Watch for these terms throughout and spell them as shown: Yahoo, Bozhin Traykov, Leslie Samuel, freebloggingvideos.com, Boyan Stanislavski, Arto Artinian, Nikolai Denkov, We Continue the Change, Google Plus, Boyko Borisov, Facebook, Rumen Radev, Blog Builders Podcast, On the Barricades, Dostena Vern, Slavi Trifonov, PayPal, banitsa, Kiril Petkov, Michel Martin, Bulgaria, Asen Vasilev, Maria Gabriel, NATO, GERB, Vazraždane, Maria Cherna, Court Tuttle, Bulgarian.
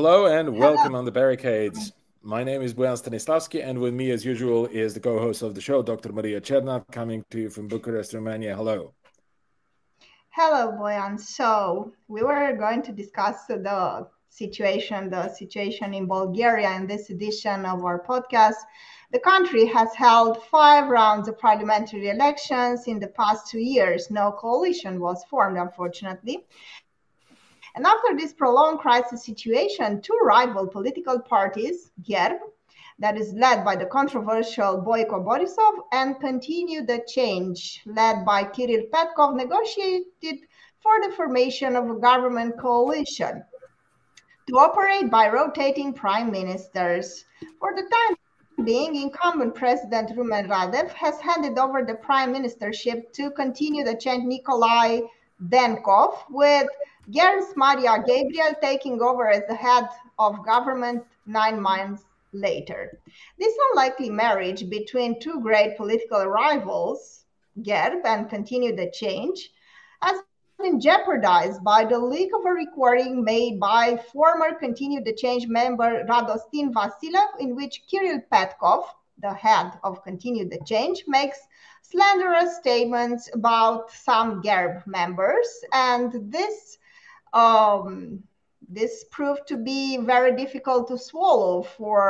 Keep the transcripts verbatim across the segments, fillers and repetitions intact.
Hello and welcome Hello. On the Barricades. My name is Boyan Stanislavski, and with me, as usual, is the co-host of the show, Doctor Maria Cherna, coming to you from Bucharest, Romania. Hello. Hello, Boyan. So we were going to discuss the situation, the situation in Bulgaria in this edition of our podcast. The country has held five rounds of parliamentary elections in the past two years. No coalition was formed, unfortunately. And after this prolonged crisis situation, two rival political parties, GERB, that is led by the controversial Boyko Borisov, and Continue the Change, led by Kiril Petkov, negotiated for the formation of a government coalition to operate by rotating prime ministers. For the time being, incumbent President Rumen Radev has handed over the prime ministership to Continue the Change Nikolai Denkov, with GERB's Maria Gabriel taking over as the head of government nine months later. This unlikely marriage between two great political rivals, GERB and Continue the Change, has been jeopardized by the leak of a recording made by former Continue the Change member Radostin Vasilev, in which Kiril Petkov, the head of Continue the Change, makes slanderous statements about some GERB members, and this Um, this proved to be very difficult to swallow for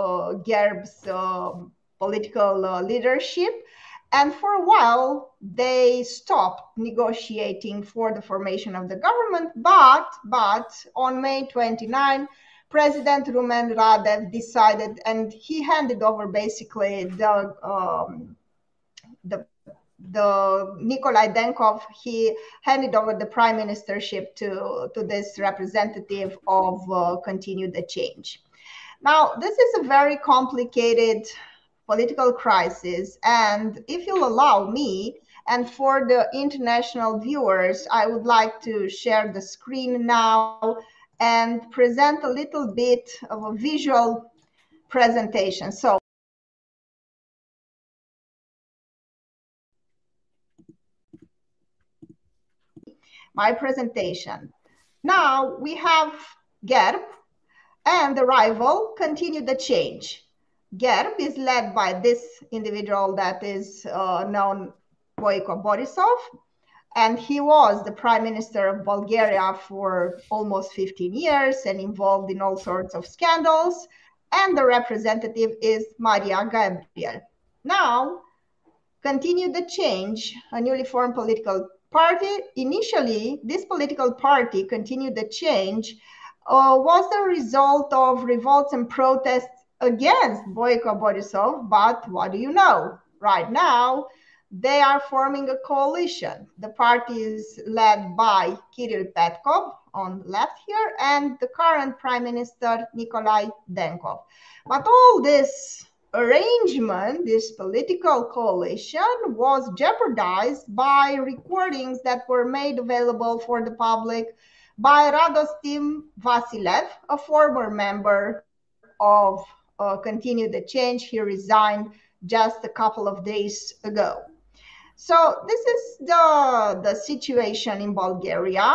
uh, GERB's uh, political uh, leadership. And for a while, they stopped negotiating for the formation of the government. But, but on May twenty-ninth, President Rumen Radev decided, and he handed over basically the um, the The Nikolai Denkov, he handed over the prime ministership to, to this representative of uh, Continue the Change. Now, this is a very complicated political crisis. And if you'll allow me, and for the international viewers, I would like to share the screen now and present a little bit of a visual presentation. So, my presentation. Now we have GERB and the rival Continue the Change. GERB is led by this individual that is uh, known Boyko Borisov, and he was the prime minister of Bulgaria for almost fifteen years and involved in all sorts of scandals. And the representative is Maria Gabriel. Now, Continue the Change, a newly formed political party. Initially, this political party, Continue the Change, uh, was the result of revolts and protests against Boyko Borisov, but what do you know? Right now, they are forming a coalition. The party is led by Kiril Petkov, on the left here, and the current prime minister, Nikolai Denkov. But all this arrangement, this political coalition, was jeopardized by recordings that were made available for the public by Radostin Vasilev, a former member of uh, Continue the Change. He resigned just a couple of days ago. So this is the, the situation in Bulgaria.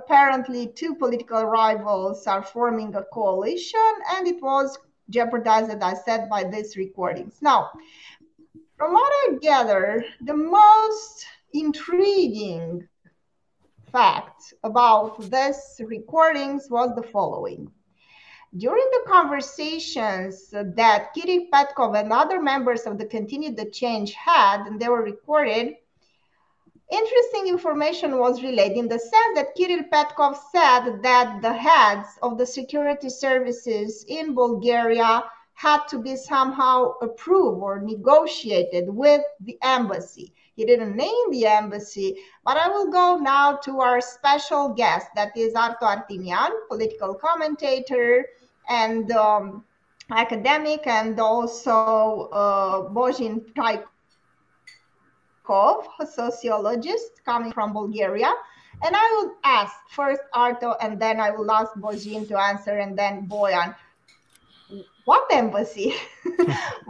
Apparently, two political rivals are forming a coalition, and it was jeopardized, as I said, by these recordings. Now, from what I gather, the most intriguing fact about these recordings was the following. During the conversations that Kiril Petkov and other members of the Continue the Change had, and they were recorded, interesting information was relayed, in the sense that Kiril Petkov said that the heads of the security services in Bulgaria had to be somehow approved or negotiated with the embassy. He didn't name the embassy, but I will go now to our special guest, that is Arto Artinian, political commentator and um, academic, and also uh, Bozhin Traykov, a sociologist coming from Bulgaria. And I will ask first Arto, and then I will ask Bozhin to answer, and then Boyan. What embassy?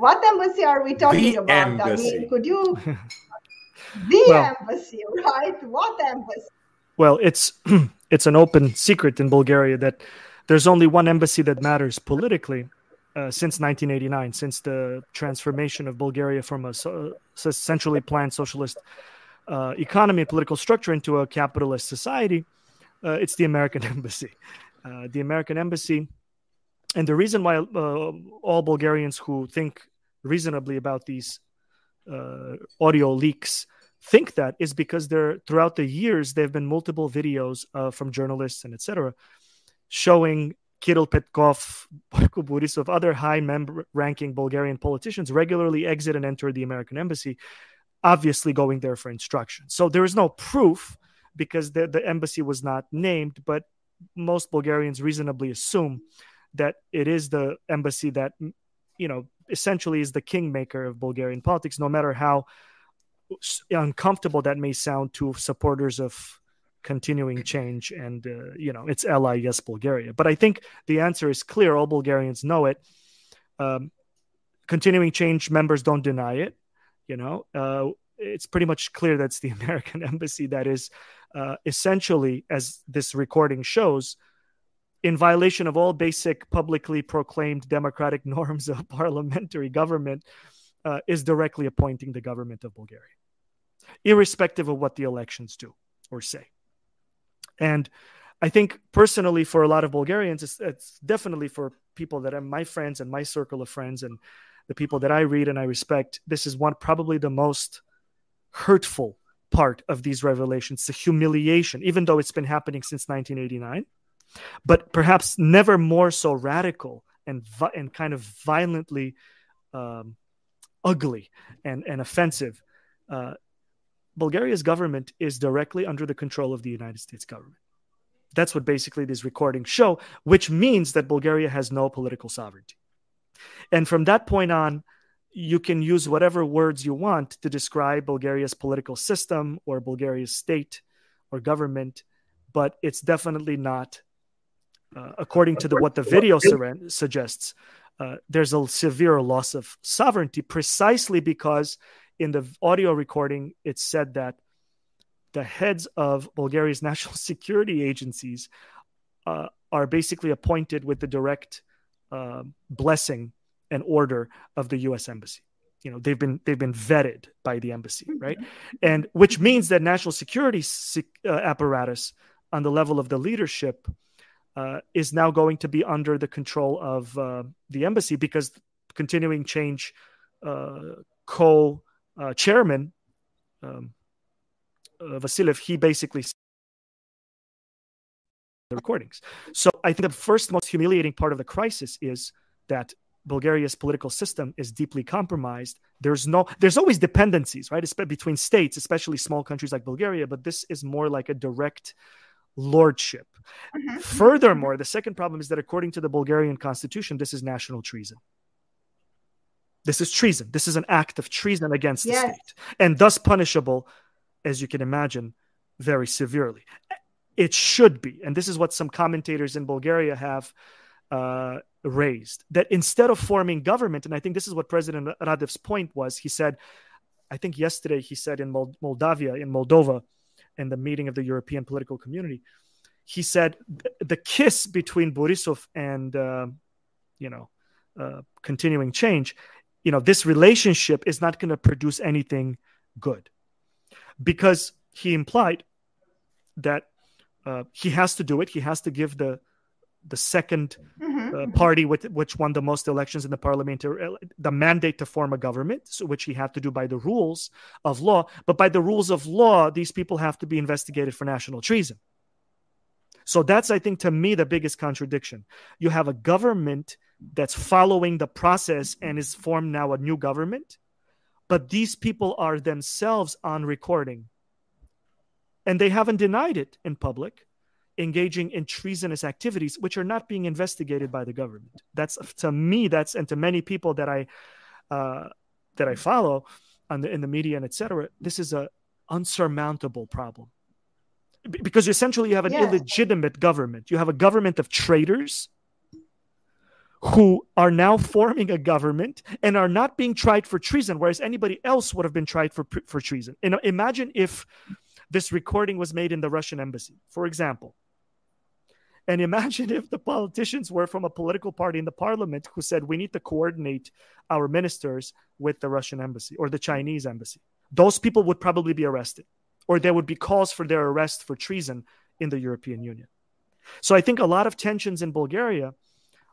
What embassy are we talking the about? Embassy. I mean, could you... the well, embassy, right? What embassy? Well, it's it's an open secret in Bulgaria that There's only one embassy that matters politically uh, since nineteen eighty-nine, since the transformation of Bulgaria from a so- centrally planned socialist uh, economy, political structure, into a capitalist society. Uh, it's the American embassy. Uh, the American embassy. And the reason why uh, all Bulgarians who think reasonably about these uh, audio leaks think that is because there, throughout the years, there have been multiple videos uh, from journalists and et cetera showing Kiril Petkov, Boyko Borisov, other high-ranking mem- Bulgarian politicians regularly exit and enter the American embassy, obviously going there for instruction. So there is no proof because the, the embassy was not named, but most Bulgarians reasonably assume that it is the embassy that, you know, essentially is the kingmaker of Bulgarian politics, no matter how uncomfortable that may sound to supporters of continuing change and, uh, you know, its ally, yes, Bulgaria. But I think the answer is clear. All Bulgarians know it. Um, continuing change members don't deny it. You know, uh, it's pretty much clear that's the American embassy that is uh, essentially, as this recording shows, in violation of all basic publicly proclaimed democratic norms of parliamentary government, uh, is directly appointing the government of Bulgaria, irrespective of what the elections do or say. And I think personally for a lot of Bulgarians, it's, it's definitely for people that are my friends and my circle of friends and the people that I read and I respect, this is one probably the most hurtful part of these revelations, the humiliation, even though it's been happening since nineteen eighty-nine. But perhaps never more so radical and vi- and kind of violently um, ugly and, and offensive. Uh, Bulgaria's government is directly under the control of the United States government. That's what basically these recordings show, which means that Bulgaria has no political sovereignty. And from that point on, you can use whatever words you want to describe Bulgaria's political system or Bulgaria's state or government, but it's definitely not Uh, according to the, what the video sur- suggests, uh, there's a severe loss of sovereignty precisely because in the audio recording, it said that the heads of Bulgaria's national security agencies uh, are basically appointed with the direct uh, blessing and order of the U S embassy. You know, they've been they've been vetted by the embassy, right? And which means that national security sec- uh, apparatus on the level of the leadership Uh, is now going to be under the control of uh, the embassy because continuing change uh, co-chairman uh, um, uh, Vasilev, he basically said the recordings. So I think the first most humiliating part of the crisis is that Bulgaria's political system is deeply compromised. There's no, there's always dependencies, right, Espe- between states, especially small countries like Bulgaria, but this is more like a direct lordship. Mm-hmm. Furthermore, the second problem is that according to the Bulgarian constitution, this is national treason. This is treason. This is an act of treason against yes. the state and thus punishable, as you can imagine, very severely. It should be. And this is what some commentators in Bulgaria have uh, raised, that instead of forming government, and I think this is what President Radev's point was, he said, I think yesterday he said in Mold- Moldavia, in Moldova, and the meeting of the European political community, he said th- the kiss between Borisov and, uh, you know, uh, continuing change, you know, this relationship is not going to produce anything good because he implied that uh, he has to do it. He has to give the the second mm-hmm. uh, party with which won the most elections in the parliamentary, the mandate to form a government, so which he had to do by the rules of law. But by the rules of law, these people have to be investigated for national treason. So that's, I think, to me, the biggest contradiction. You have a government that's following the process and is formed now a new government, but these people are themselves on recording and they haven't denied it in public, engaging in treasonous activities, which are not being investigated by the government. That's to me, that's, and to many people that I, uh, that I follow on the, in the media and et cetera, this is a unsurmountable problem B- because essentially you have an yeah. illegitimate government. You have a government of traitors who are now forming a government and are not being tried for treason, whereas anybody else would have been tried for, for treason. And imagine if this recording was made in the Russian embassy, for example, And imagine if the politicians were from a political party in the parliament who said, we need to coordinate our ministers with the Russian embassy or the Chinese embassy. Those people would probably be arrested, or there would be calls for their arrest for treason in the European Union. So I think a lot of tensions in Bulgaria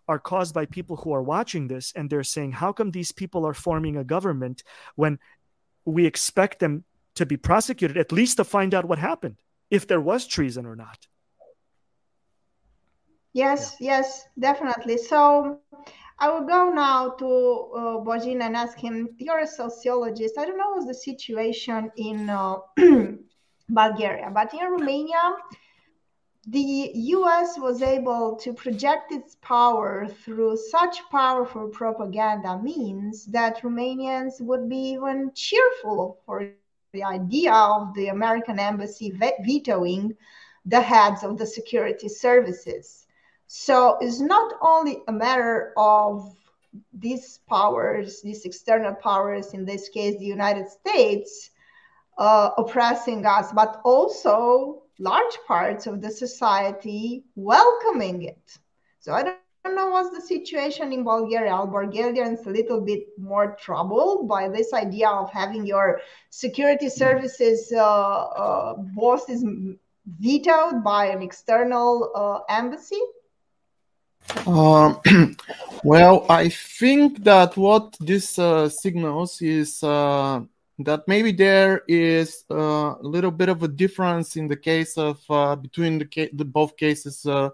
are caused by people who are watching this, and they're saying, how come these people are forming a government when we expect them to be prosecuted, at least to find out what happened, if there was treason or not? Yes, yeah. yes, definitely. So I will go now to uh, Bozhin and ask him, you're a sociologist. I don't know what's the situation in uh, Bulgaria, but in Romania, the U S was able to project its power through such powerful propaganda means that Romanians would be even cheerful for the idea of the American embassy vetoing the heads of the security services. So it's not only a matter of these powers, these external powers, in this case, the United States, uh, oppressing us, but also large parts of the society welcoming it. So I don't know what's the situation in Bulgaria. Are Bulgarians a little bit more troubled by this idea of having your security services uh, uh, bosses vetoed by an external uh, embassy? Uh, well, I think that what this uh, signals is uh, that maybe there is a little bit of a difference in the case of uh, between the, ca- the both cases, uh,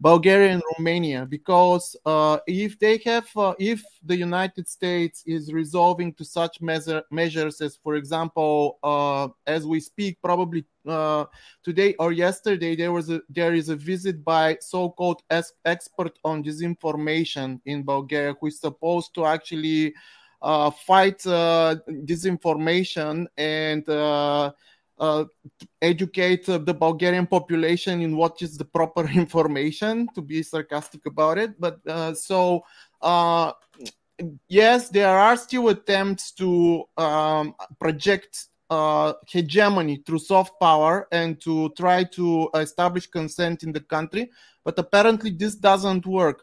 Bulgaria and Romania, because uh, if they have, uh, if the United States is resolving to such measure- measures as, for example, uh, as we speak, probably uh, today or yesterday, there was a, there is a visit by so-called ex- expert on disinformation in Bulgaria, who is supposed to actually Uh, fight uh, disinformation and uh, uh, educate uh, the Bulgarian population in what is the proper information, to be sarcastic about it. But uh, so, uh, yes, there are still attempts to um, project uh, hegemony through soft power and to try to establish consent in the country. But apparently this doesn't work.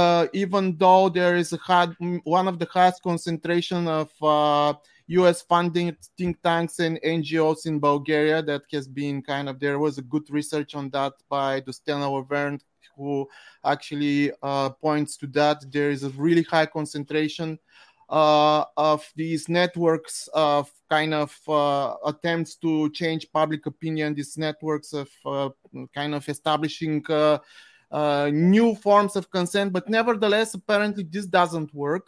Uh, even though there is a hard, one of the highest concentration of uh, U S funding think tanks and N G Os in Bulgaria, that has been kind of, there was a good research on that by Dostena Vern, who actually uh, points to that. There is a really high concentration uh, of these networks of kind of uh, attempts to change public opinion, these networks of uh, kind of establishing uh, Uh, new forms of consent, but nevertheless, apparently this doesn't work,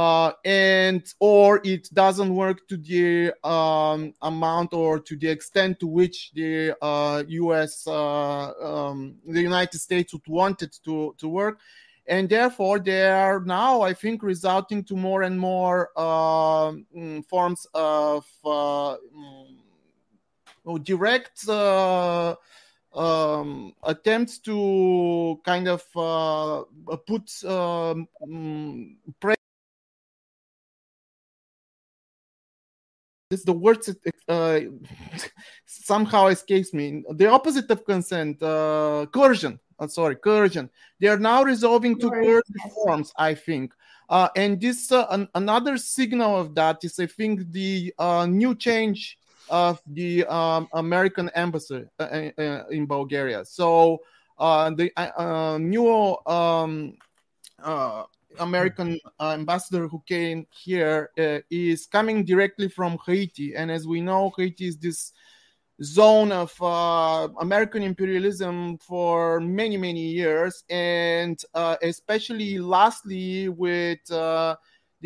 uh, and or it doesn't work to the um, amount or to the extent to which the uh, U S, uh, um, the United States would want it to, to work, and therefore they are now, I think, resulting to more and more uh, forms of uh, direct Uh, Um, attempts to kind of uh, put um, pressure. It's the words that uh, somehow escapes me. The opposite of consent, uh, coercion. I'm sorry, coercion. They are now resolving to coercive forms, I think. Uh, and this uh, an, another signal of that is, I think, the uh, new change of the um, American embassy uh, uh, in Bulgaria. So uh, the uh, new um, uh, American ambassador who came here uh, is coming directly from Haiti. And as we know, Haiti is this zone of uh, American imperialism for many, many years. And uh, especially lastly with Uh,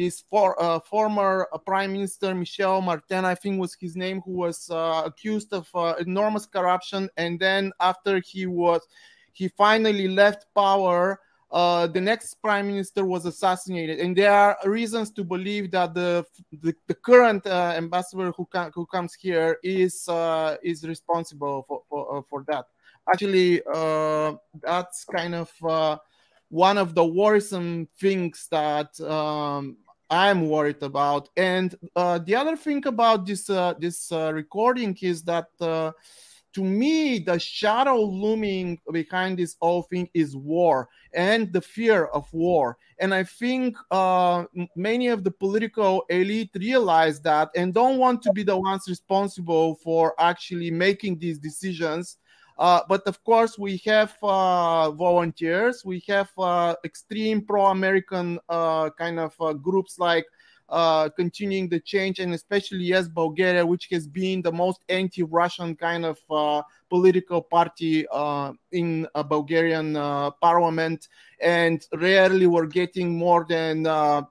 This for, uh, former uh, Prime Minister Michel Martin, I think was his name, who was uh, accused of uh, enormous corruption, and then after he was, he finally left power. Uh, the next Prime Minister was assassinated, and there are reasons to believe that the the, the current uh, ambassador who com- who comes here is uh, is responsible for for, uh, for that. Actually, uh, that's kind of uh, one of the worrisome things that Um, I'm worried about. And uh, the other thing about this uh, this uh, recording is that uh, to me, the shadow looming behind this whole thing is war and the fear of war. And I think uh, many of the political elite realize that and don't want to be the ones responsible for actually making these decisions. Uh, but of course, we have uh, volunteers, we have uh, extreme pro-American uh, kind of uh, groups like uh, Continuing the Change, and especially, yes, Bulgaria, which has been the most anti-Russian kind of uh, political party uh, in a Bulgarian uh, parliament, and rarely were getting more than uh,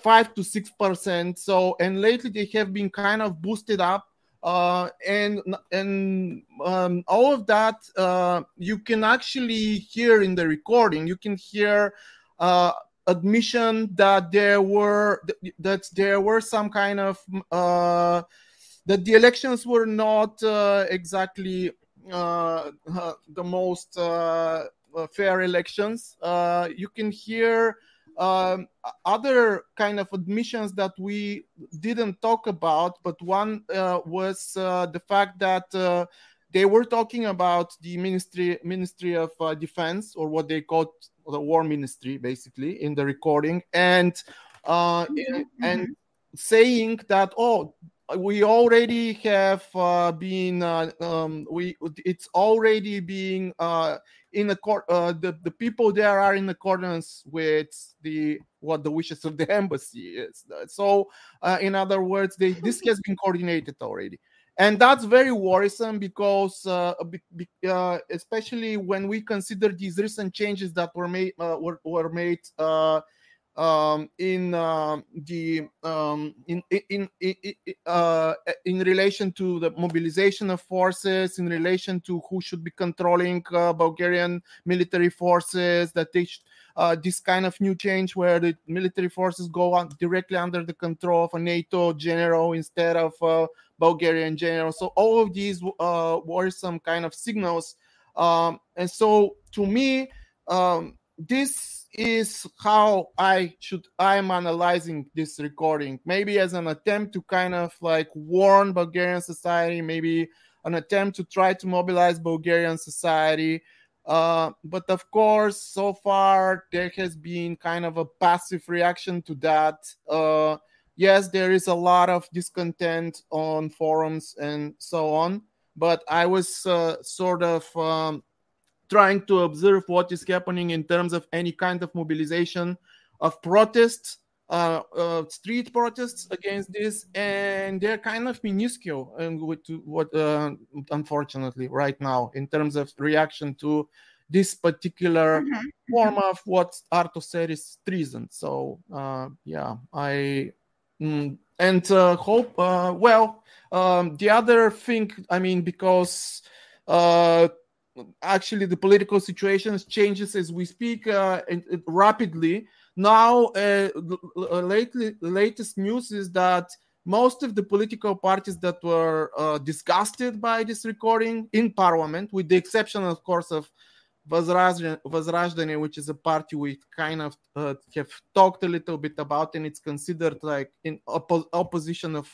five to six percent. So, and lately they have been kind of boosted up. Uh, and and um, all of that uh, you can actually hear in the recording. You can hear uh, admission that there were that there were some kind of uh, that the elections were not uh, exactly uh, uh, the most uh, fair elections. Uh, you can hear Um, other kind of admissions that we didn't talk about, but one uh, was uh, the fact that uh, they were talking about the Ministry Ministry of uh, Defense, or what they called the War Ministry, basically, in the recording, and uh, mm-hmm. and saying that, oh, we already have uh, been uh, um, we it's already being uh, in accord uh, the the people there are in accordance with the what the wishes of the embassy is. So uh, in other words, they, this has been coordinated already, and that's very worrisome because uh, be, uh, especially when we consider these recent changes that were made uh, were were made. Uh, Um, in uh, the um, in in in, uh, in relation to the mobilization of forces, in relation to who should be controlling uh, Bulgarian military forces, that they should, uh, this kind of new change where the military forces go on directly under the control of a NATO general instead of a Bulgarian general. So all of these uh, were some kind of signals, um, and so to me, um, this. is how I should I'm analyzing this recording, maybe as an attempt to kind of like warn Bulgarian society, maybe an attempt to try to mobilize Bulgarian society, uh, but of course so far there has been kind of a passive reaction to that. Uh, yes, there is a lot of discontent on forums and so on, but I was uh, sort of um, trying to observe what is happening in terms of any kind of mobilization of protests, uh, uh, street protests against this, and they're kind of minuscule. And with what, uh, unfortunately, right now, in terms of reaction to this particular mm-hmm. form of what Arto said is treason. So, uh, yeah, I. Mm, and uh, hope. Uh, well, um, the other thing, I mean, because. Uh, Actually, the political situation changes as we speak uh, and, and rapidly. Now, uh, lately, the latest news is that most of the political parties that were uh, disgusted by this recording in parliament, with the exception, of course, of Vazraždane, which is a party we kind of uh, have talked a little bit about, and it's considered like in oppo- opposition of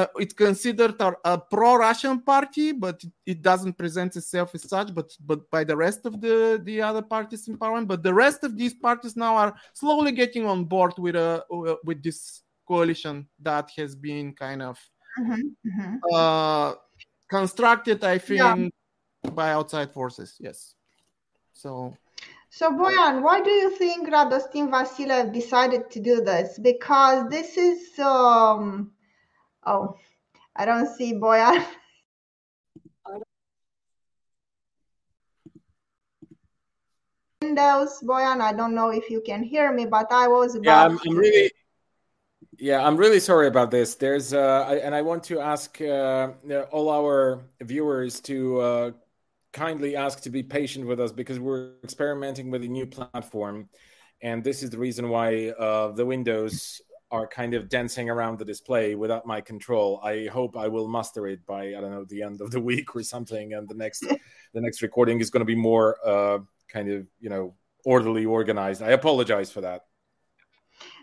Uh, it's considered a, a pro-Russian party, but it, it doesn't present itself as such. But but by the rest of the, the other parties in parliament, but the rest of these parties now are slowly getting on board with a with this coalition that has been kind of mm-hmm, mm-hmm. Uh, constructed, I think, yeah. by outside forces. Yes. So. So, Boyan, why do you think Radostin Vasilev decided to do this? Because this is. Um... Oh, I don't see Boyan. Windows, Boyan, I don't know if you can hear me, but I was about yeah, I'm, I'm really, yeah, I'm really sorry about this. There's, uh, I, and I want to ask uh, all our viewers to uh, kindly ask to be patient with us because we're experimenting with a new platform, and this is the reason why uh, the Windows. Are kind of dancing around the display without my control. I hope I will master it by, I don't know, the end of the week or something. And the next the next recording is going to be more uh, kind of, you know, orderly, organized. I apologize for that.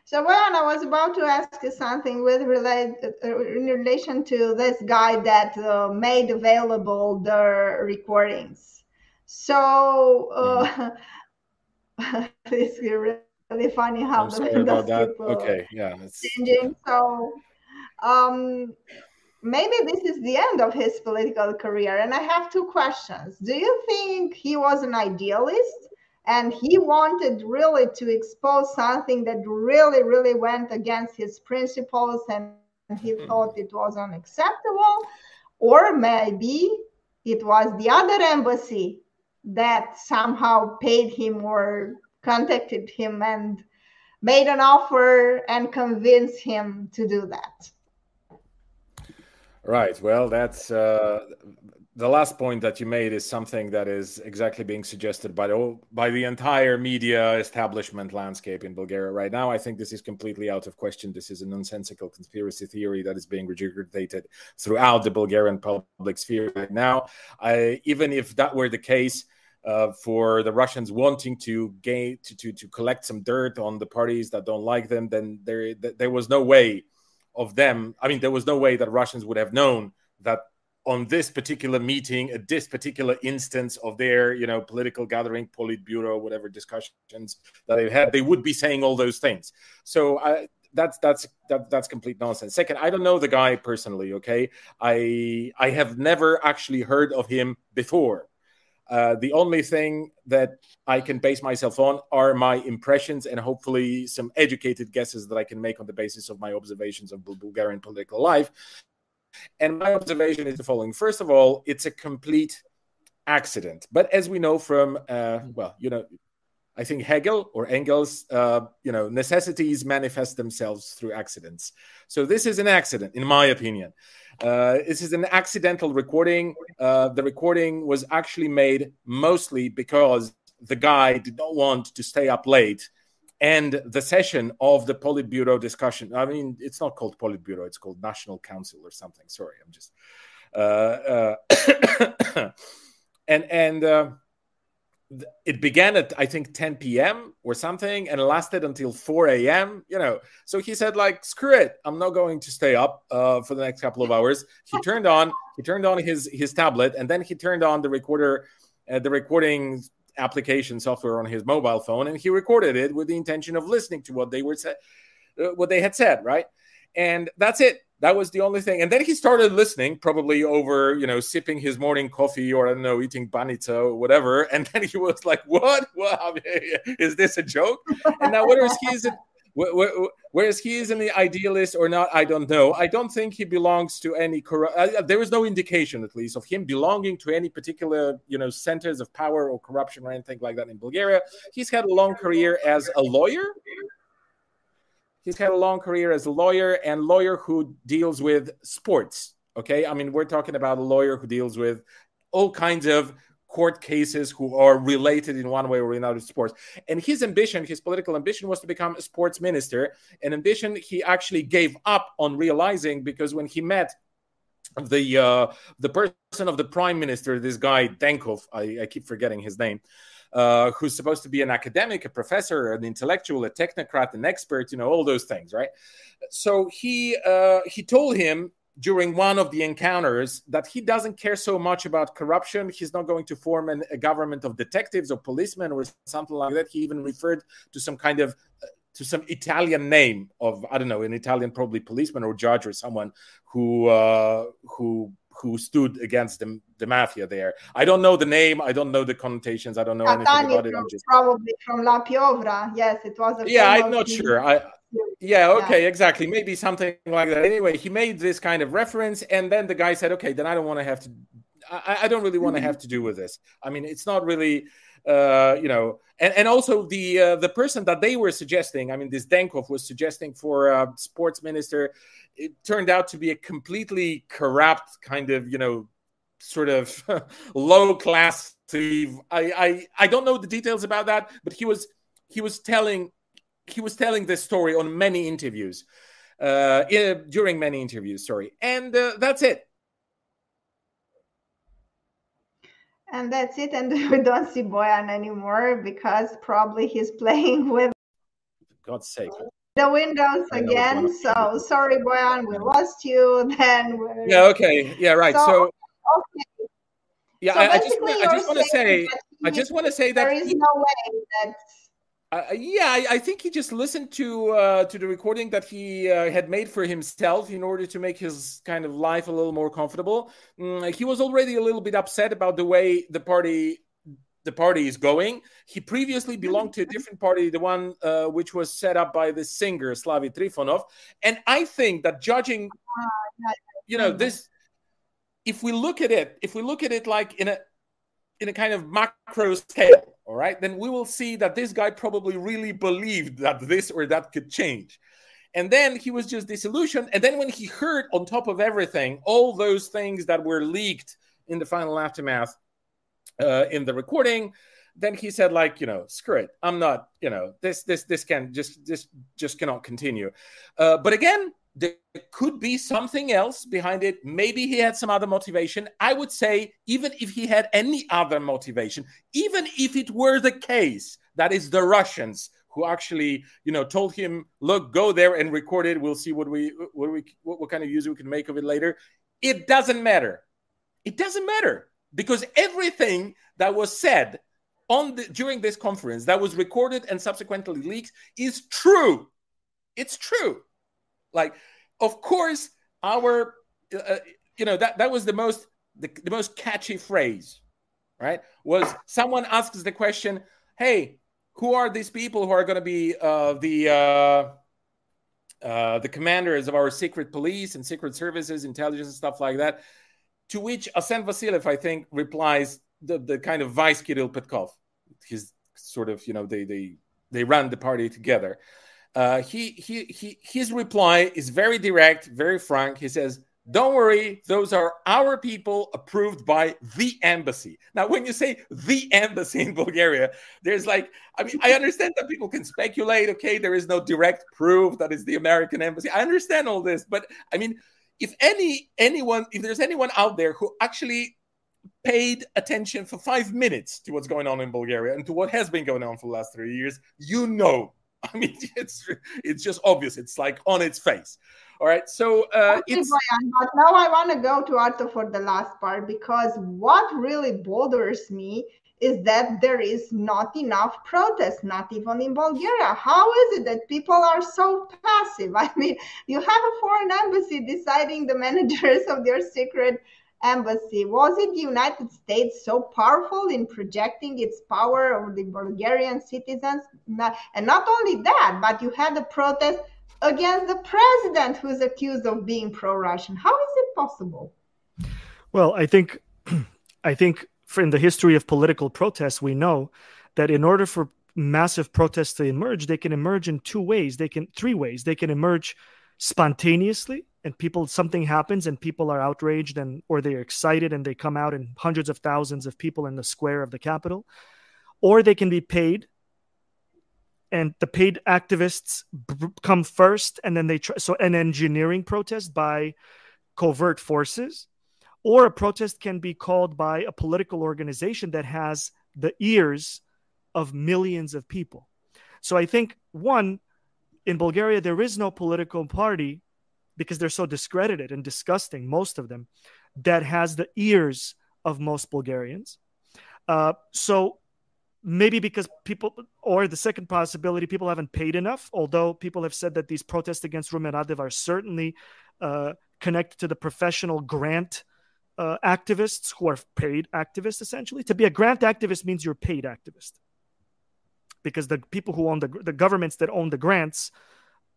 So, Boyan, I was about to ask you something with relate, uh, in relation to this guy that uh, made available the recordings. So, uh, yeah. It's really funny how I'm the windows keep uh, okay. yeah, changing. So, um, maybe this is the end of his political career. And I have two questions. Do you think he was an idealist? And he wanted really to expose something that really, really went against his principles, and he thought it was unacceptable. Or maybe it was the other embassy that somehow paid him or contacted him and made an offer and convinced him to do that. Right. Well, that's... Uh... The last point that you made is something that is exactly being suggested by the, by the entire media establishment landscape in Bulgaria right now. I think this is completely out of question. This is a nonsensical conspiracy theory that is being regurgitated throughout the Bulgarian public sphere right now. I, even if that were the case, uh, for the Russians wanting to, gain, to, to, to collect some dirt on the parties that don't like them, then there, there was no way of them. I mean, there was no way that Russians would have known that on this particular meeting, at this particular instance of their, you know, political gathering, Politburo, whatever discussions that they had, they would be saying all those things. So I, that's that's that, that's complete nonsense. Second, I don't know the guy personally. Okay, I I have never actually heard of him before. Uh, the only thing that I can base myself on are my impressions and hopefully some educated guesses that I can make on the basis of my observations of Bulgarian political life. And my observation is the following. First of all, it's a complete accident. But as we know from, uh, well, you know, I think Hegel or Engels, uh, you know, necessities manifest themselves through accidents. So this is an accident, in my opinion. Uh, this is an accidental recording. Uh, the recording was actually made mostly because the guy did not want to stay up late. And the session of the Politburo discussion, I mean, it's not called Politburo, it's called National Council or something. Sorry, I'm just... Uh, uh, and and uh, it began at, I think, ten p.m. or something and lasted until four a.m., you know. So he said, like, screw it, I'm not going to stay up uh, for the next couple of hours. He turned on he turned on his, his tablet, and then he turned on the recorder, uh, the recording application software on his mobile phone, and he recorded it with the intention of listening to what they were said, uh, what they had said, right? And that's it. That was the only thing. And then he started listening, probably over, you know, sipping his morning coffee or I don't know, eating banitsa or whatever. And then he was like, "What? What? Is this a joke?" And now, whether he is, whereas he is an idealist or not, I don't know. I don't think he belongs to any. Uh, there is no indication, at least, of him belonging to any particular, you know, centers of power or corruption or anything like that in Bulgaria. He's had a long career as a lawyer. He's had a long career as a lawyer and lawyer who deals with sports. Okay, I mean, we're talking about a lawyer who deals with all kinds of court cases who are related in one way or another to sports. And his ambition, his political ambition, was to become a sports minister, an ambition he actually gave up on realizing because when he met the uh, the person of the prime minister, this guy Denkov, I, I keep forgetting his name, uh, who's supposed to be an academic, a professor, an intellectual, a technocrat, an expert, you know, all those things, right? So he uh, he told him, during one of the encounters, that he doesn't care so much about corruption. He's not going to form an, a government of detectives or policemen or something like that. He even referred to some kind of, uh, to some Italian name of, I don't know, an Italian probably policeman or judge or someone who uh, who who stood against the, the mafia there. I don't know the name. I don't know the connotations. I don't know Catania anything about it. I'm just... Probably from La Piovra. Yes, it was. A yeah, I'm not sure. I. Yeah, okay, yeah. Exactly. Maybe something like that. Anyway, he made this kind of reference, and then the guy said, okay, then I don't want to have to, I, I don't really want to have to do with this. I mean, it's not really, uh, you know, and, and also the uh, the person that they were suggesting, I mean, this Denkov was suggesting for a sports minister, it turned out to be a completely corrupt kind of, you know, sort of low-class thief. I, I, I don't know the details about that, but he was he was telling... He was telling this story on many interviews, uh, in, during many interviews, sorry. And uh, that's it. And that's it. And we don't see Boyan anymore because probably he's playing with... For God's sake. the windows again. So sorry, Boyan, we lost you. Then we're... yeah, okay, yeah, right. So, so okay. yeah, so I, I just I just want to say I just want to say that there is no way that. Uh, yeah, I, I think he just listened to uh, to the recording that he uh, had made for himself in order to make his kind of life a little more comfortable. Mm, he was already a little bit upset about the way the party the party is going. He previously belonged to a different party, the one uh, which was set up by the singer Slavi Trifonov. And I think that judging, you know, this, if we look at it, if we look at it like in a in a kind of macro scale. All right, then we will see that this guy probably really believed that this or that could change. And then he was just disillusioned. And then when he heard on top of everything, all those things that were leaked in the final aftermath uh, in the recording, then he said, like, you know, screw it. I'm not, you know, this, this, this can just, this just cannot continue. Uh, but again, there could be something else behind it. Maybe he had some other motivation. I would say, even if he had any other motivation, even if it were the case that is the Russians who actually, you know, told him, "Look, go there and record it. We'll see what we, what we, what, what kind of use we can make of it later." It doesn't matter. It doesn't matter because everything that was said on the, during this conference that was recorded and subsequently leaked is true. It's true. Like, of course, our, uh, you know, that, that was the most, the, the most catchy phrase, right? Was someone asks the question, hey, who are these people who are going to be uh, the, uh, uh, the commanders of our secret police and secret services, intelligence and stuff like that? To which Asen Vasilev, I think, replies the, the kind of vice Kiril Petkov. He's sort of, you know, they, they, they run the party together. Uh, he, he, he, his reply is very direct, very frank. He says, "Don't worry, those are our people approved by the embassy." Now, when you say the embassy in Bulgaria, there's like, I mean, I understand that people can speculate, okay, there is no direct proof that it's the American embassy. I understand all this, but I mean, if any anyone, if there's anyone out there who actually paid attention for five minutes to what's going on in Bulgaria and to what has been going on for the last three years, you know. I mean, it's it's just obvious. It's like on its face. All right. So uh, it's... But now I want to go to Arto for the last part, because what really bothers me is that there is not enough protest, not even in Bulgaria. How is it that people are so passive? I mean, you have a foreign embassy deciding the managers of their secret embassy. Was it the United States so powerful in projecting its power over the Bulgarian citizens? And not only that, but you had a protest against the president who's accused of being pro-Russian. How is it possible? Well, I think, I think in the history of political protests, we know that in order for massive protests to emerge, they can emerge in two ways. They can three ways. They can emerge spontaneously, and people, something happens and people are outraged and or they're excited and they come out and hundreds of thousands of people in the square of the capital. Or they can be paid, and the paid activists b- come first, and then they try, so an engineering protest by covert forces, or a protest can be called by a political organization that has the ears of millions of people. So I think, one, in Bulgaria, there is no political party, because they're so discredited and disgusting, most of them, that has the ears of most Bulgarians. Uh, so maybe because people, or the second possibility, people haven't paid enough, although people have said that these protests against Rumen Radev are certainly uh, connected to the professional grant uh, activists who are paid activists, essentially. To be a grant activist means you're paid activist, because the people who own the, the governments that own the grants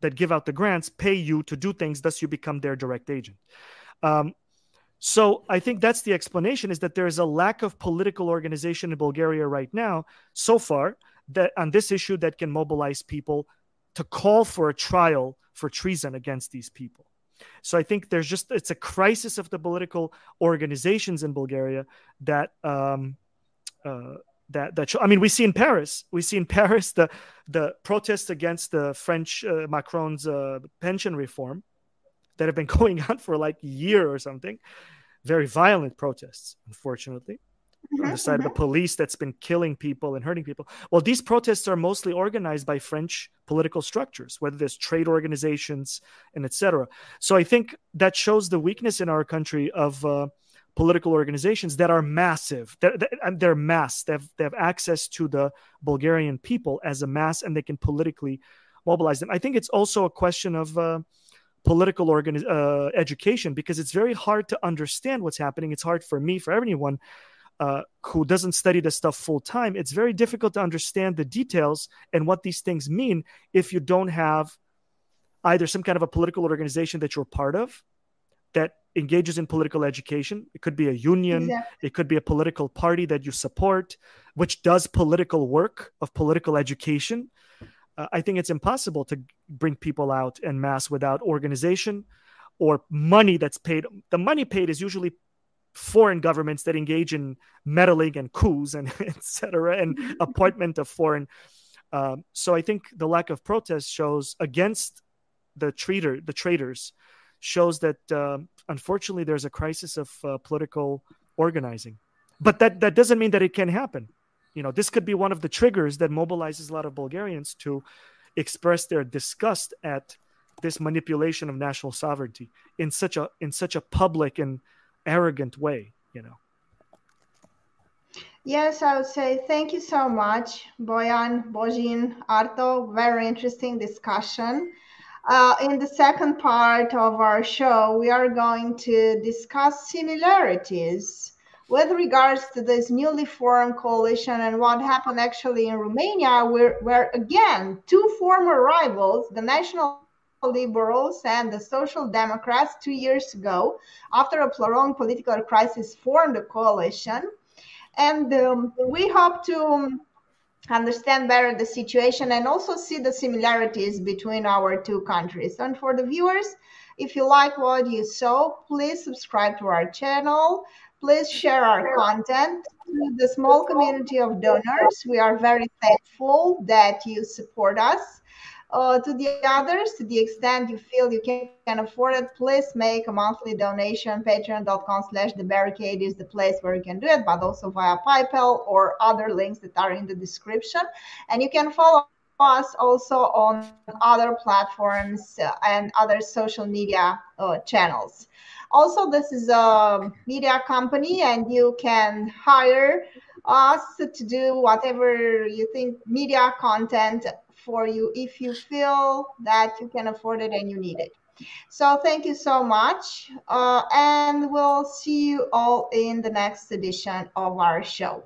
that give out the grants pay you to do things, thus you become their direct agent. Um, so I think that's the explanation, is that there is a lack of political organization in Bulgaria right now, so far, that on this issue that can mobilize people to call for a trial for treason against these people. So I think there's just, it's a crisis of the political organizations in Bulgaria that, um, uh, That that I mean, we see in Paris, we see in Paris the the protests against the French uh, Macron's uh, pension reform that have been going on for like a year or something. Very violent protests, unfortunately, mm-hmm, on the side mm-hmm. of the police that's been killing people and hurting people. Well, these protests are mostly organized by French political structures, whether there's trade organizations and et cetera. So I think that shows the weakness in our country of uh, political organizations that are massive. They're, they're mass. They have, they have access to the Bulgarian people as a mass, and they can politically mobilize them. I think it's also a question of uh, political organi- uh, education, because it's very hard to understand what's happening. It's hard for me, for everyone uh, who doesn't study this stuff full time. It's very difficult to understand the details and what these things mean if you don't have either some kind of a political organization that you're part of that engages in political education. It could be a union. Exactly. It could be a political party that you support, which does political work of political education. Uh, I think it's impossible to bring people out en masse without organization or money that's paid. The money paid is usually foreign governments that engage in meddling and coups and et cetera, and appointment of foreign. Um, so I think the lack of protest shows against the traitor, the traitors, shows that uh, unfortunately there's a crisis of uh, political organizing, but that, that doesn't mean that it can happen. You know, this could be one of the triggers that mobilizes a lot of Bulgarians to express their disgust at this manipulation of national sovereignty in such a in such a public and arrogant way, you know. Yes, I would say thank you so much, Boyan, Bozhin, Arto. Very interesting discussion. Uh, in the second part of our show, we are going to discuss similarities with regards to this newly formed coalition and what happened actually in Romania, where, where again, two former rivals, the National Liberals and the Social Democrats, two years ago, after a prolonged political crisis, formed a coalition. And um, we hope to understand better the situation and also see the similarities between our two countries. And for the viewers, if you like what you saw, please subscribe to our channel. Please share our content to the small community of donors. We are very thankful that you support us. Uh, to the others, to the extent you feel you can, can afford it, please make a monthly donation. Patreon.com slash The Barricade is the place where you can do it, but also via PayPal or other links that are in the description. And you can follow us also on other platforms and other social media uh, channels. Also, this is a media company, and you can hire us to do whatever you think media content for you if you feel that you can afford it and you need it. So thank you so much, uh, and we'll see you all in the next edition of our show.